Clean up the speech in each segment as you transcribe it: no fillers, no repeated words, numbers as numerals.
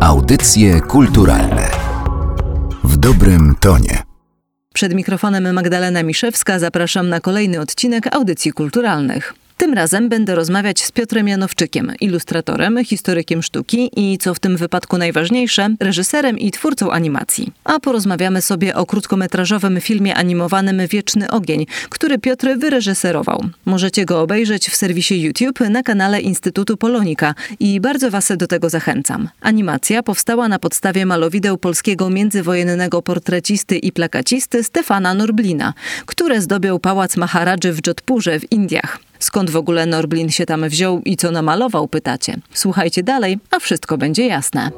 Audycje kulturalne w dobrym tonie. Przed mikrofonem Magdalena Miszewska, zapraszam na kolejny odcinek Audycji Kulturalnych. Tym razem będę rozmawiać z Piotrem Janowczykiem, ilustratorem, historykiem sztuki i, co w tym wypadku najważniejsze, reżyserem i twórcą animacji. A porozmawiamy sobie o krótkometrażowym filmie animowanym Wieczny Ogień, który Piotr wyreżyserował. Możecie go obejrzeć w serwisie YouTube na kanale Instytutu Polonika i bardzo Was do tego zachęcam. Animacja powstała na podstawie malowideł polskiego międzywojennego portrecisty i plakacisty Stefana Norblina, które zdobią pałac Maharadży w Jodhpurze w Indiach. Skąd w ogóle Norblin się tam wziął i co namalował, pytacie? Słuchajcie dalej, a wszystko będzie jasne.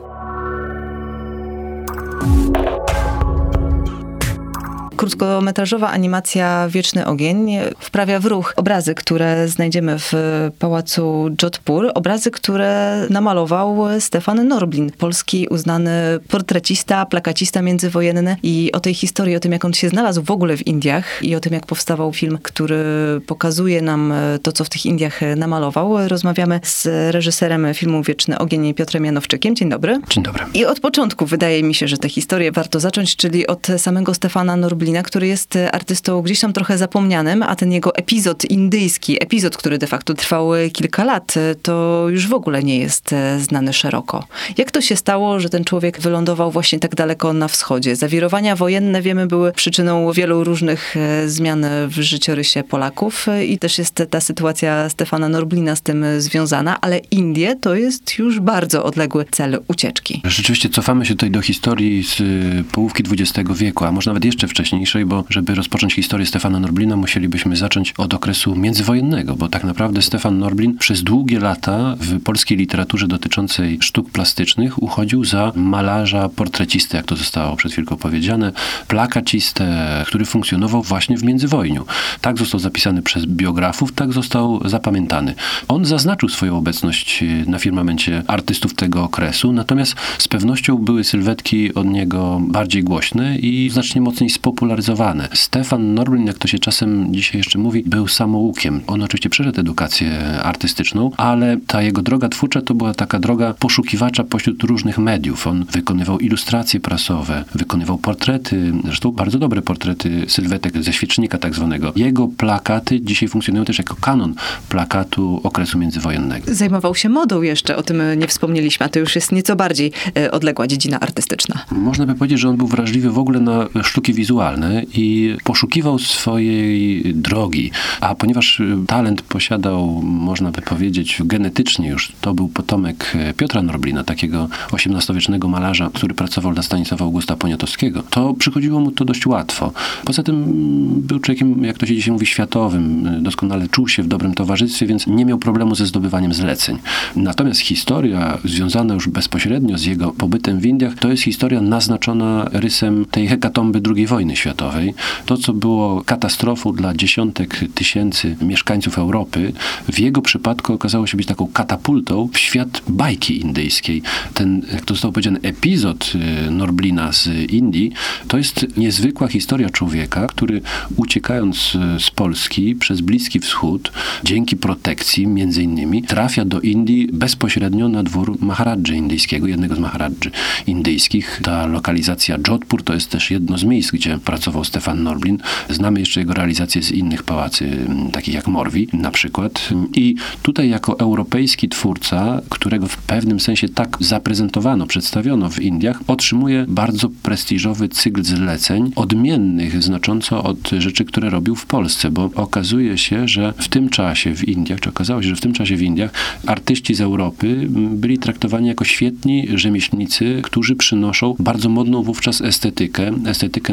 Krótkometrażowa animacja Wieczny Ogień wprawia w ruch obrazy, które znajdziemy w pałacu Jodhpur. Obrazy, które namalował Stefan Norblin, polski uznany portrecista, plakacista międzywojenny. I o tej historii, o tym jak on się znalazł w ogóle w Indiach i o tym jak powstawał film, który pokazuje nam to, co w tych Indiach namalował, rozmawiamy z reżyserem filmu Wieczny Ogień, Piotrem Janowczykiem. Dzień dobry. Dzień dobry. I od początku wydaje mi się, że tę historię warto zacząć, czyli od samego Stefana Norblina, który jest artystą gdzieś tam trochę zapomnianym, a ten jego epizod indyjski, epizod, który de facto trwał kilka lat, to już w ogóle nie jest znany szeroko. Jak to się stało, że ten człowiek wylądował właśnie tak daleko na wschodzie? Zawirowania wojenne, wiemy, były przyczyną wielu różnych zmian w życiorysie Polaków i też jest ta sytuacja Stefana Norblina z tym związana, ale Indie to jest już bardzo odległy cel ucieczki. Rzeczywiście cofamy się tutaj do historii z połówki XX wieku, a może nawet jeszcze wcześniej, bo żeby rozpocząć historię Stefana Norblina, musielibyśmy zacząć od okresu międzywojennego, bo tak naprawdę Stefan Norblin przez długie lata w polskiej literaturze dotyczącej sztuk plastycznych uchodził za malarza, portrecistę, jak to zostało przed chwilką powiedziane, plakacistę, który funkcjonował właśnie w międzywojniu. Tak został zapisany przez biografów, tak został zapamiętany. On zaznaczył swoją obecność na firmamencie artystów tego okresu, natomiast z pewnością były sylwetki od niego bardziej głośne i znacznie mocniej popularyzowane. Stefan Norblin, jak to się czasem dzisiaj jeszcze mówi, był samoukiem. On oczywiście przeszedł edukację artystyczną, ale ta jego droga twórcza to była taka droga poszukiwacza pośród różnych mediów. On wykonywał ilustracje prasowe, wykonywał portrety, zresztą bardzo dobre portrety sylwetek ze świecznika tak zwanego. Jego plakaty dzisiaj funkcjonują też jako kanon plakatu okresu międzywojennego. Zajmował się modą jeszcze, o tym nie wspomnieliśmy, a to już jest nieco bardziej odległa dziedzina artystyczna. Można by powiedzieć, że on był wrażliwy w ogóle na sztuki wizualne, i poszukiwał swojej drogi. A ponieważ talent posiadał, można by powiedzieć, genetycznie już, to był potomek Piotra Norblina, takiego XVIII-wiecznego malarza, który pracował dla Stanisława Augusta Poniatowskiego, to przychodziło mu to dość łatwo. Poza tym był człowiekiem, jak to się dzisiaj mówi, światowym. Doskonale czuł się w dobrym towarzystwie, więc nie miał problemu ze zdobywaniem zleceń. Natomiast historia związana już bezpośrednio z jego pobytem w Indiach, to jest historia naznaczona rysem tej hekatomby II wojny światowej. To, co było katastrofą dla dziesiątek tysięcy mieszkańców Europy, w jego przypadku okazało się być taką katapultą w świat bajki indyjskiej. Ten, jak to zostało powiedziane, epizod Norblina z Indii, to jest niezwykła historia człowieka, który uciekając z Polski przez Bliski Wschód, dzięki protekcji między innymi, trafia do Indii bezpośrednio na dwór Maharadży indyjskiego, jednego z Maharadży indyjskich. Ta lokalizacja Jodhpur to jest też jedno z miejsc, gdzie pracował Stefan Norblin. Znamy jeszcze jego realizacje z innych pałacy, takich jak Morvi na przykład. I tutaj jako europejski twórca, którego w pewnym sensie tak zaprezentowano, przedstawiono w Indiach, otrzymuje bardzo prestiżowy cykl zleceń, odmiennych znacząco od rzeczy, które robił w Polsce, bo okazuje się, że w tym czasie w Indiach, czy okazało się, że w tym czasie w Indiach artyści z Europy byli traktowani jako świetni rzemieślnicy, którzy przynoszą bardzo modną wówczas estetykę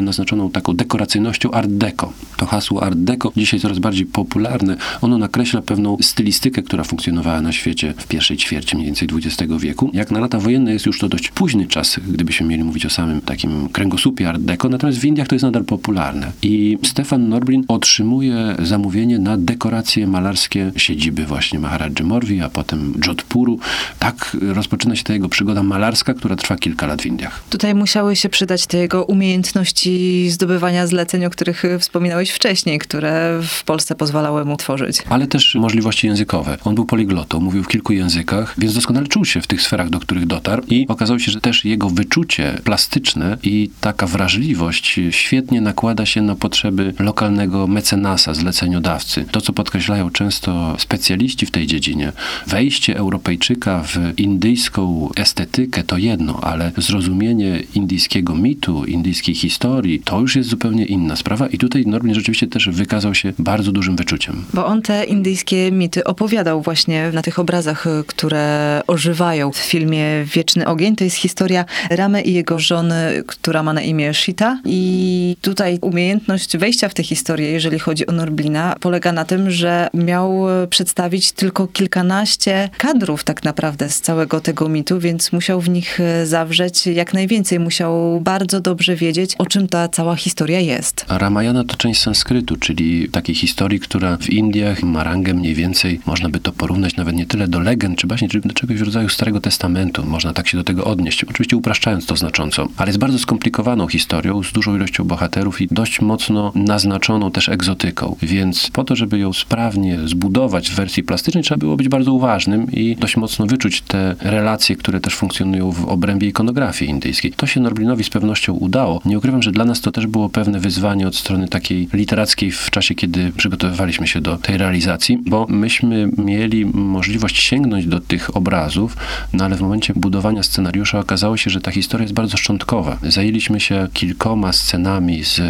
naznaczoną taką dekoracyjnością Art Deco. To hasło Art Deco, dzisiaj coraz bardziej popularne, ono nakreśla pewną stylistykę, która funkcjonowała na świecie w pierwszej ćwierci mniej więcej XX wieku. Jak na lata wojenne jest już to dość późny czas, gdybyśmy mieli mówić o samym takim kręgosłupie Art Deco, natomiast w Indiach to jest nadal popularne. I Stefan Norblin otrzymuje zamówienie na dekoracje malarskie siedziby właśnie Maharadży Morvi, a potem Jodhpuru. Tak rozpoczyna się ta jego przygoda malarska, która trwa kilka lat w Indiach. Tutaj musiały się przydać te jego umiejętności zdobywania zdobywania zleceń, o których wspominałeś wcześniej, które w Polsce pozwalały mu tworzyć. Ale też możliwości językowe. On był poliglotą, mówił w kilku językach, więc doskonale czuł się w tych sferach, do których dotarł i okazało się, że też jego wyczucie plastyczne i taka wrażliwość świetnie nakłada się na potrzeby lokalnego mecenasa, zleceniodawcy. To, co podkreślają często specjaliści w tej dziedzinie, wejście Europejczyka w indyjską estetykę to jedno, ale zrozumienie indyjskiego mitu, indyjskiej historii, to już jest zupełnie inna sprawa i tutaj Norblin rzeczywiście też wykazał się bardzo dużym wyczuciem. Bo on te indyjskie mity opowiadał właśnie na tych obrazach, które ożywają w filmie Wieczny Ogień. To jest historia Ramy i jego żony, która ma na imię Sita i tutaj umiejętność wejścia w tę historię, jeżeli chodzi o Norblina, polega na tym, że miał przedstawić tylko kilkanaście kadrów tak naprawdę z całego tego mitu, więc musiał w nich zawrzeć jak najwięcej. Musiał bardzo dobrze wiedzieć, o czym ta cała historia jest. Ramajana to część sanskrytu, czyli takiej historii, która w Indiach ma rangę mniej więcej, można by to porównać nawet nie tyle do legend, czy właśnie do czegoś w rodzaju Starego Testamentu. Można tak się do tego odnieść. Oczywiście upraszczając to znacząco, ale jest bardzo skomplikowaną historią, z dużą ilością bohaterów i dość mocno naznaczoną też egzotyką. Więc po to, żeby ją sprawnie zbudować w wersji plastycznej, trzeba było być bardzo uważnym i dość mocno wyczuć te relacje, które też funkcjonują w obrębie ikonografii indyjskiej. To się Norblinowi z pewnością udało. Nie ukrywam, że dla nas to też było pewne wyzwanie od strony takiej literackiej w czasie, kiedy przygotowywaliśmy się do tej realizacji, bo myśmy mieli możliwość sięgnąć do tych obrazów, no ale w momencie budowania scenariusza okazało się, że ta historia jest bardzo szczątkowa. Zajęliśmy się kilkoma scenami z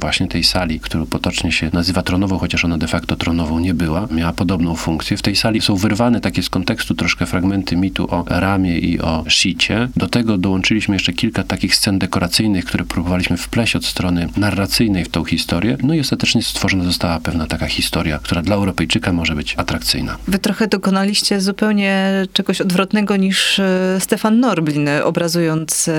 właśnie tej sali, którą potocznie się nazywa tronową, chociaż ona de facto tronową nie była. Miała podobną funkcję. W tej sali są wyrwane takie z kontekstu troszkę fragmenty mitu o Ramie i o Shicie. Do tego dołączyliśmy jeszcze kilka takich scen dekoracyjnych, które próbowaliśmy wpleść od strony narracyjnej w tą historię. No i ostatecznie stworzona została pewna taka historia, która dla Europejczyka może być atrakcyjna. Wy trochę dokonaliście zupełnie czegoś odwrotnego niż Stefan Norblin, obrazując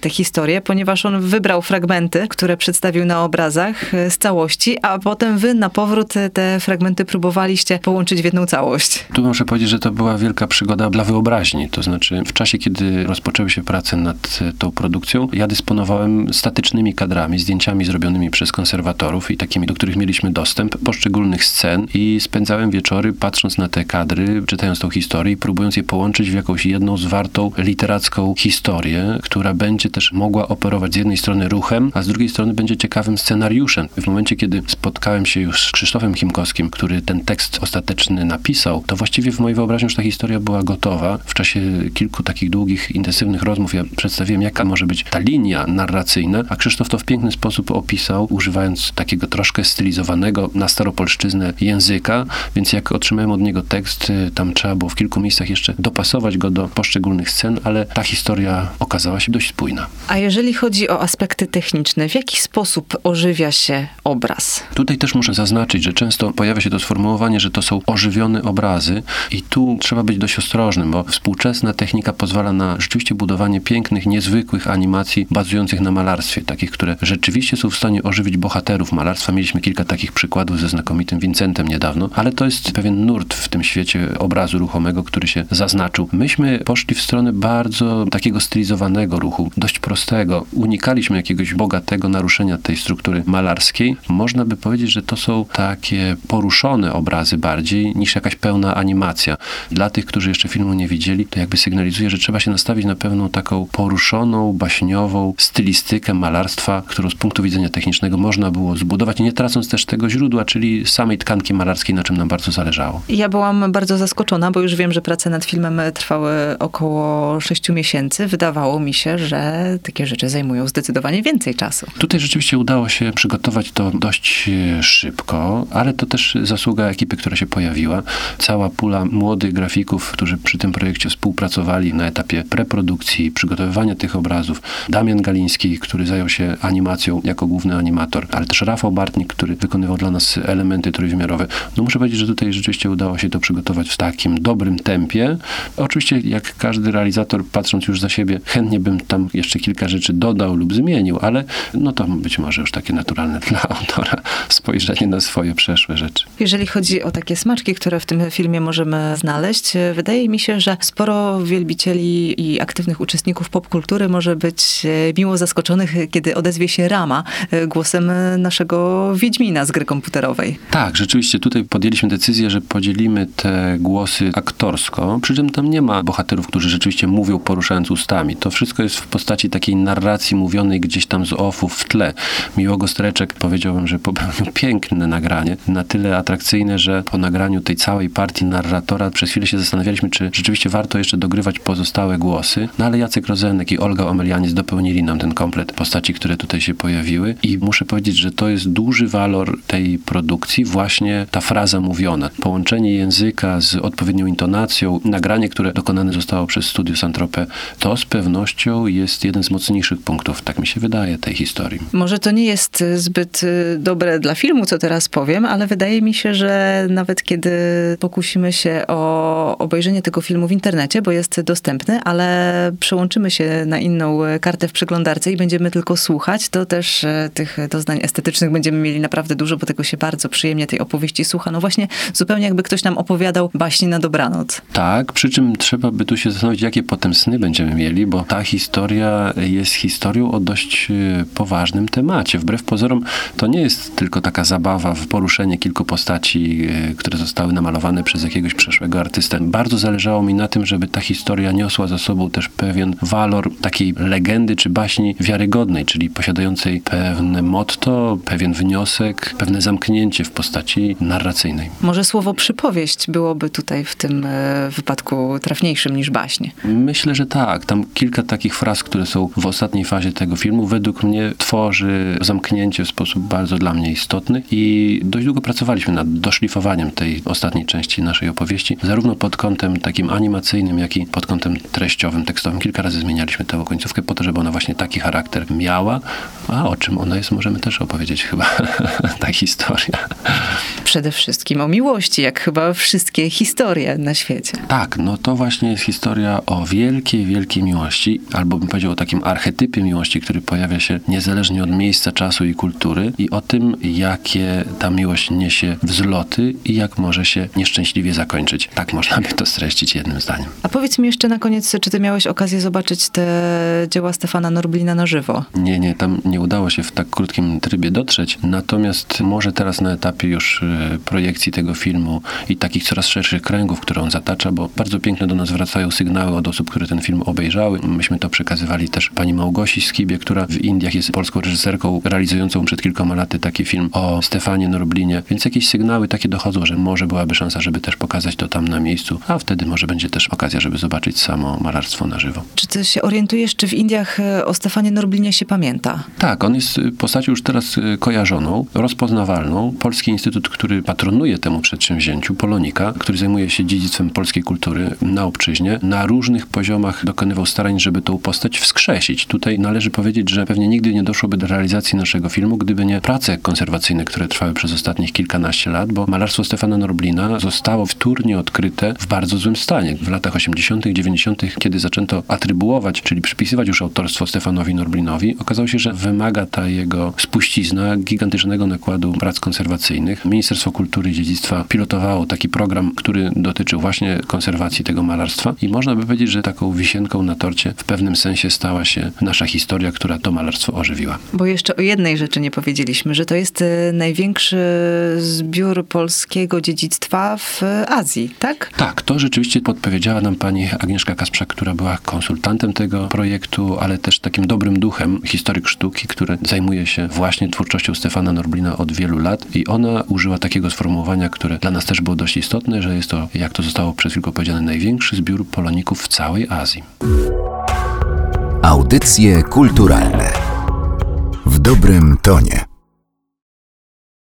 tę historię, ponieważ on wybrał fragmenty, które przedstawił na obrazach z całości, a potem wy na powrót te fragmenty próbowaliście połączyć w jedną całość. Tu muszę powiedzieć, że to była wielka przygoda dla wyobraźni. To znaczy w czasie, kiedy rozpoczęły się prace nad tą produkcją, ja dysponowałem statycznymi kadrami, zdjęciami zrobionymi przez konserwatorów i takimi, do których mieliśmy dostęp, poszczególnych scen i spędzałem wieczory patrząc na te kadry, czytając tą historię i próbując je połączyć w jakąś jedną zwartą literacką historię, która będzie też mogła operować z jednej strony ruchem, a z drugiej strony będzie ciekawym scenariuszem. W momencie, kiedy spotkałem się już z Krzysztofem Chimkowskim, który ten tekst ostateczny napisał, to właściwie w mojej wyobraźni już ta historia była gotowa. W czasie kilku takich długich, intensywnych rozmów ja przedstawiłem, jaka może być ta linia narracyjna, a Krzysztof to w piękny sposób opisał, używając takiego troszkę stylizowanego na staropolszczyznę języka, więc jak otrzymałem od niego tekst, tam trzeba było w kilku miejscach jeszcze dopasować go do poszczególnych scen, ale ta historia okazała się dość spójna. A jeżeli chodzi o aspekty techniczne, w jaki sposób ożywia się obraz? Tutaj też muszę zaznaczyć, że często pojawia się to sformułowanie, że to są ożywione obrazy i tu trzeba być dość ostrożnym, bo współczesna technika pozwala na rzeczywiście budowanie pięknych, niezwykłych animacji bazujących na malarstwie, takich, które rzeczywiście są w stanie ożywić bohaterów malarstwa. Mieliśmy kilka takich przykładów ze znakomitym Vincentem niedawno, ale to jest pewien nurt w tym świecie obrazu ruchomego, który się zaznaczył. Myśmy poszli w stronę bardzo takiego stylizowanego ruchu, dość prostego. Unikaliśmy jakiegoś bogatego naruszenia tej struktury malarskiej. Można by powiedzieć, że to są takie poruszone obrazy bardziej niż jakaś pełna animacja. Dla tych, którzy jeszcze filmu nie widzieli, to jakby sygnalizuje, że trzeba się nastawić na pewną taką poruszoną, baśniową stylistykę malarstwa, którą z punktu widzenia technicznego można było zbudować, nie tracąc też tego źródła, czyli samej tkanki malarskiej, na czym nam bardzo zależało. Ja byłam bardzo zaskoczona, bo już wiem, że prace nad filmem trwały około 6 miesięcy. Wydawało mi się, że takie rzeczy zajmują zdecydowanie więcej czasu. Tutaj rzeczywiście udało się przygotować to dość szybko, ale to też zasługa ekipy, która się pojawiła. Cała pula młodych grafików, którzy przy tym projekcie współpracowali na etapie preprodukcji, przygotowywania tych obrazów. Damian Galiński, który zajął się animacją jako główny animator, ale też Rafał Bartnik, który wykonywał dla nas elementy trójwymiarowe. No muszę powiedzieć, że tutaj rzeczywiście udało się to przygotować w takim dobrym tempie. Oczywiście jak każdy realizator, patrząc już za siebie, chętnie bym tam jeszcze kilka rzeczy dodał lub zmienił, ale no to być może już takie naturalne dla autora spojrzenie na swoje przeszłe rzeczy. Jeżeli chodzi o takie smaczki, które w tym filmie możemy znaleźć, wydaje mi się, że sporo wielbicieli i aktywnych uczestników popkultury może być miło zaskoczonych, kiedy odezwie się właśnie Rama, głosem naszego Wiedźmina z gry komputerowej. Tak, rzeczywiście tutaj podjęliśmy decyzję, że podzielimy te głosy aktorsko, przy czym tam nie ma bohaterów, którzy rzeczywiście mówią poruszając ustami. To wszystko jest w postaci takiej narracji mówionej gdzieś tam z offu w tle. Miłogost Reczek, powiedziałbym, że popełnił piękne nagranie, na tyle atrakcyjne, że po nagraniu tej całej partii narratora przez chwilę się zastanawialiśmy, czy rzeczywiście warto jeszcze dogrywać pozostałe głosy, no ale Jacek Rozenek i Olga Omelianiec dopełnili nam ten komplet postaci, które tutaj się pojawiły i muszę powiedzieć, że to jest duży walor tej produkcji, właśnie ta fraza mówiona. Połączenie języka z odpowiednią intonacją, nagranie, które dokonane zostało przez Studio Saint-Trope, to z pewnością jest jeden z mocniejszych punktów, tak mi się wydaje, tej historii. Może to nie jest zbyt dobre dla filmu, co teraz powiem, ale wydaje mi się, że nawet kiedy pokusimy się o obejrzenie tego filmu w internecie, bo jest dostępny, ale przełączymy się na inną kartę w przeglądarce i będziemy tylko słuchać, to też tych doznań estetycznych będziemy mieli naprawdę dużo, bo tego się bardzo przyjemnie tej opowieści słucha. No właśnie zupełnie jakby ktoś nam opowiadał baśni na dobranoc. Tak, przy czym trzeba by tu się zastanowić, jakie potem sny będziemy mieli, bo ta historia jest historią o dość poważnym temacie. Wbrew pozorom to nie jest tylko taka zabawa w poruszenie kilku postaci, które zostały namalowane przez jakiegoś przeszłego artystę. Bardzo zależało mi na tym, żeby ta historia niosła za sobą też pewien walor takiej legendy czy baśni wiarygodnej, czyli posiadającej pewne motto, pewien wniosek, pewne zamknięcie w postaci narracyjnej. Może słowo przypowieść byłoby tutaj w tym wypadku trafniejszym niż baśń? Myślę, że tak. Tam kilka takich fraz, które są w ostatniej fazie tego filmu, według mnie tworzy zamknięcie w sposób bardzo dla mnie istotny i dość długo pracowaliśmy nad doszlifowaniem tej ostatniej części naszej opowieści, zarówno pod kątem takim animacyjnym, jak i pod kątem treściowym, tekstowym. Kilka razy zmienialiśmy tę końcówkę po to, żeby ona właśnie taki charakter miała, a o czym ona jest, możemy też opowiedzieć chyba ta historia. Przede wszystkim o miłości, jak chyba wszystkie historie na świecie. Tak, no to właśnie jest historia o wielkiej, wielkiej miłości, albo bym powiedział o takim archetypie miłości, który pojawia się niezależnie od miejsca, czasu i kultury i o tym, jakie ta miłość niesie wzloty i jak może się nieszczęśliwie zakończyć. Tak można by to streścić jednym zdaniem. A powiedz mi jeszcze na koniec, czy ty miałeś okazję zobaczyć te dzieła Stefana Norblina na żywo? Nie, tam nie udało się w tak krótkim trybie dotrzeć, natomiast może teraz na etapie już projekcji tego filmu i takich coraz szerszych kręgów, które on zatacza, bo bardzo piękne do nas wracają sygnały od osób, które ten film obejrzały. Myśmy to przekazywali też pani Małgosi Skibie, która w Indiach jest polską reżyserką realizującą przed kilkoma laty taki film o Stefanie Norblinie, więc jakieś sygnały takie dochodzą, że może byłaby szansa, żeby też pokazać to tam na miejscu, a wtedy może będzie też okazja, żeby zobaczyć samo malarstwo na żywo. Czy ty się orientujesz, czy w Indiach o Stefanie Norblinie się pamięta? Tak, on jest postacią już teraz kojarzoną, rozpoznawalną. Polski Instytut, który patronuje temu przedsięwzięciu, Polonika, który zajmuje się dziedzictwem polskiej kultury na obczyźnie, na różnych poziomach dokonywał starań, żeby tą postać wskrzesić. Tutaj należy powiedzieć, że pewnie nigdy nie doszłoby do realizacji naszego filmu, gdyby nie prace konserwacyjne, które trwały przez ostatnich kilkanaście lat, bo malarstwo Stefana Norblina zostało wtórnie odkryte w bardzo złym stanie. W latach 80., 90., kiedy zaczęto atrybuować, czyli przypisywać już autorstwo Stefanowi Norblinowi, okazało się, że wymaga ta jego spuścizna gigantycznego nakładu prac konserwacyjnych. Ministerstwo Kultury i Dziedzictwa pilotowało taki program, który dotyczył właśnie konserwacji tego malarstwa i można by powiedzieć, że taką wisienką na torcie w pewnym sensie stała się nasza historia, która to malarstwo ożywiła. Bo jeszcze o jednej rzeczy nie powiedzieliśmy, że to jest największy zbiór polskiego dziedzictwa w Azji, tak? Tak, to rzeczywiście podpowiedziała nam pani Agnieszka Kasprzak, która była konsultantem tego projektu, ale też takim dobrym duchem, historyk sztuki, który zajmuje się właśnie twórczością Stefana Norblina od wielu lat i ona użyła takiego sformułowania, które dla nas też było dość istotne, że jest to, jak to zostało przez chwilkę powiedziane, największy zbiór poloników w całej Azji. Audycje kulturalne w dobrym tonie.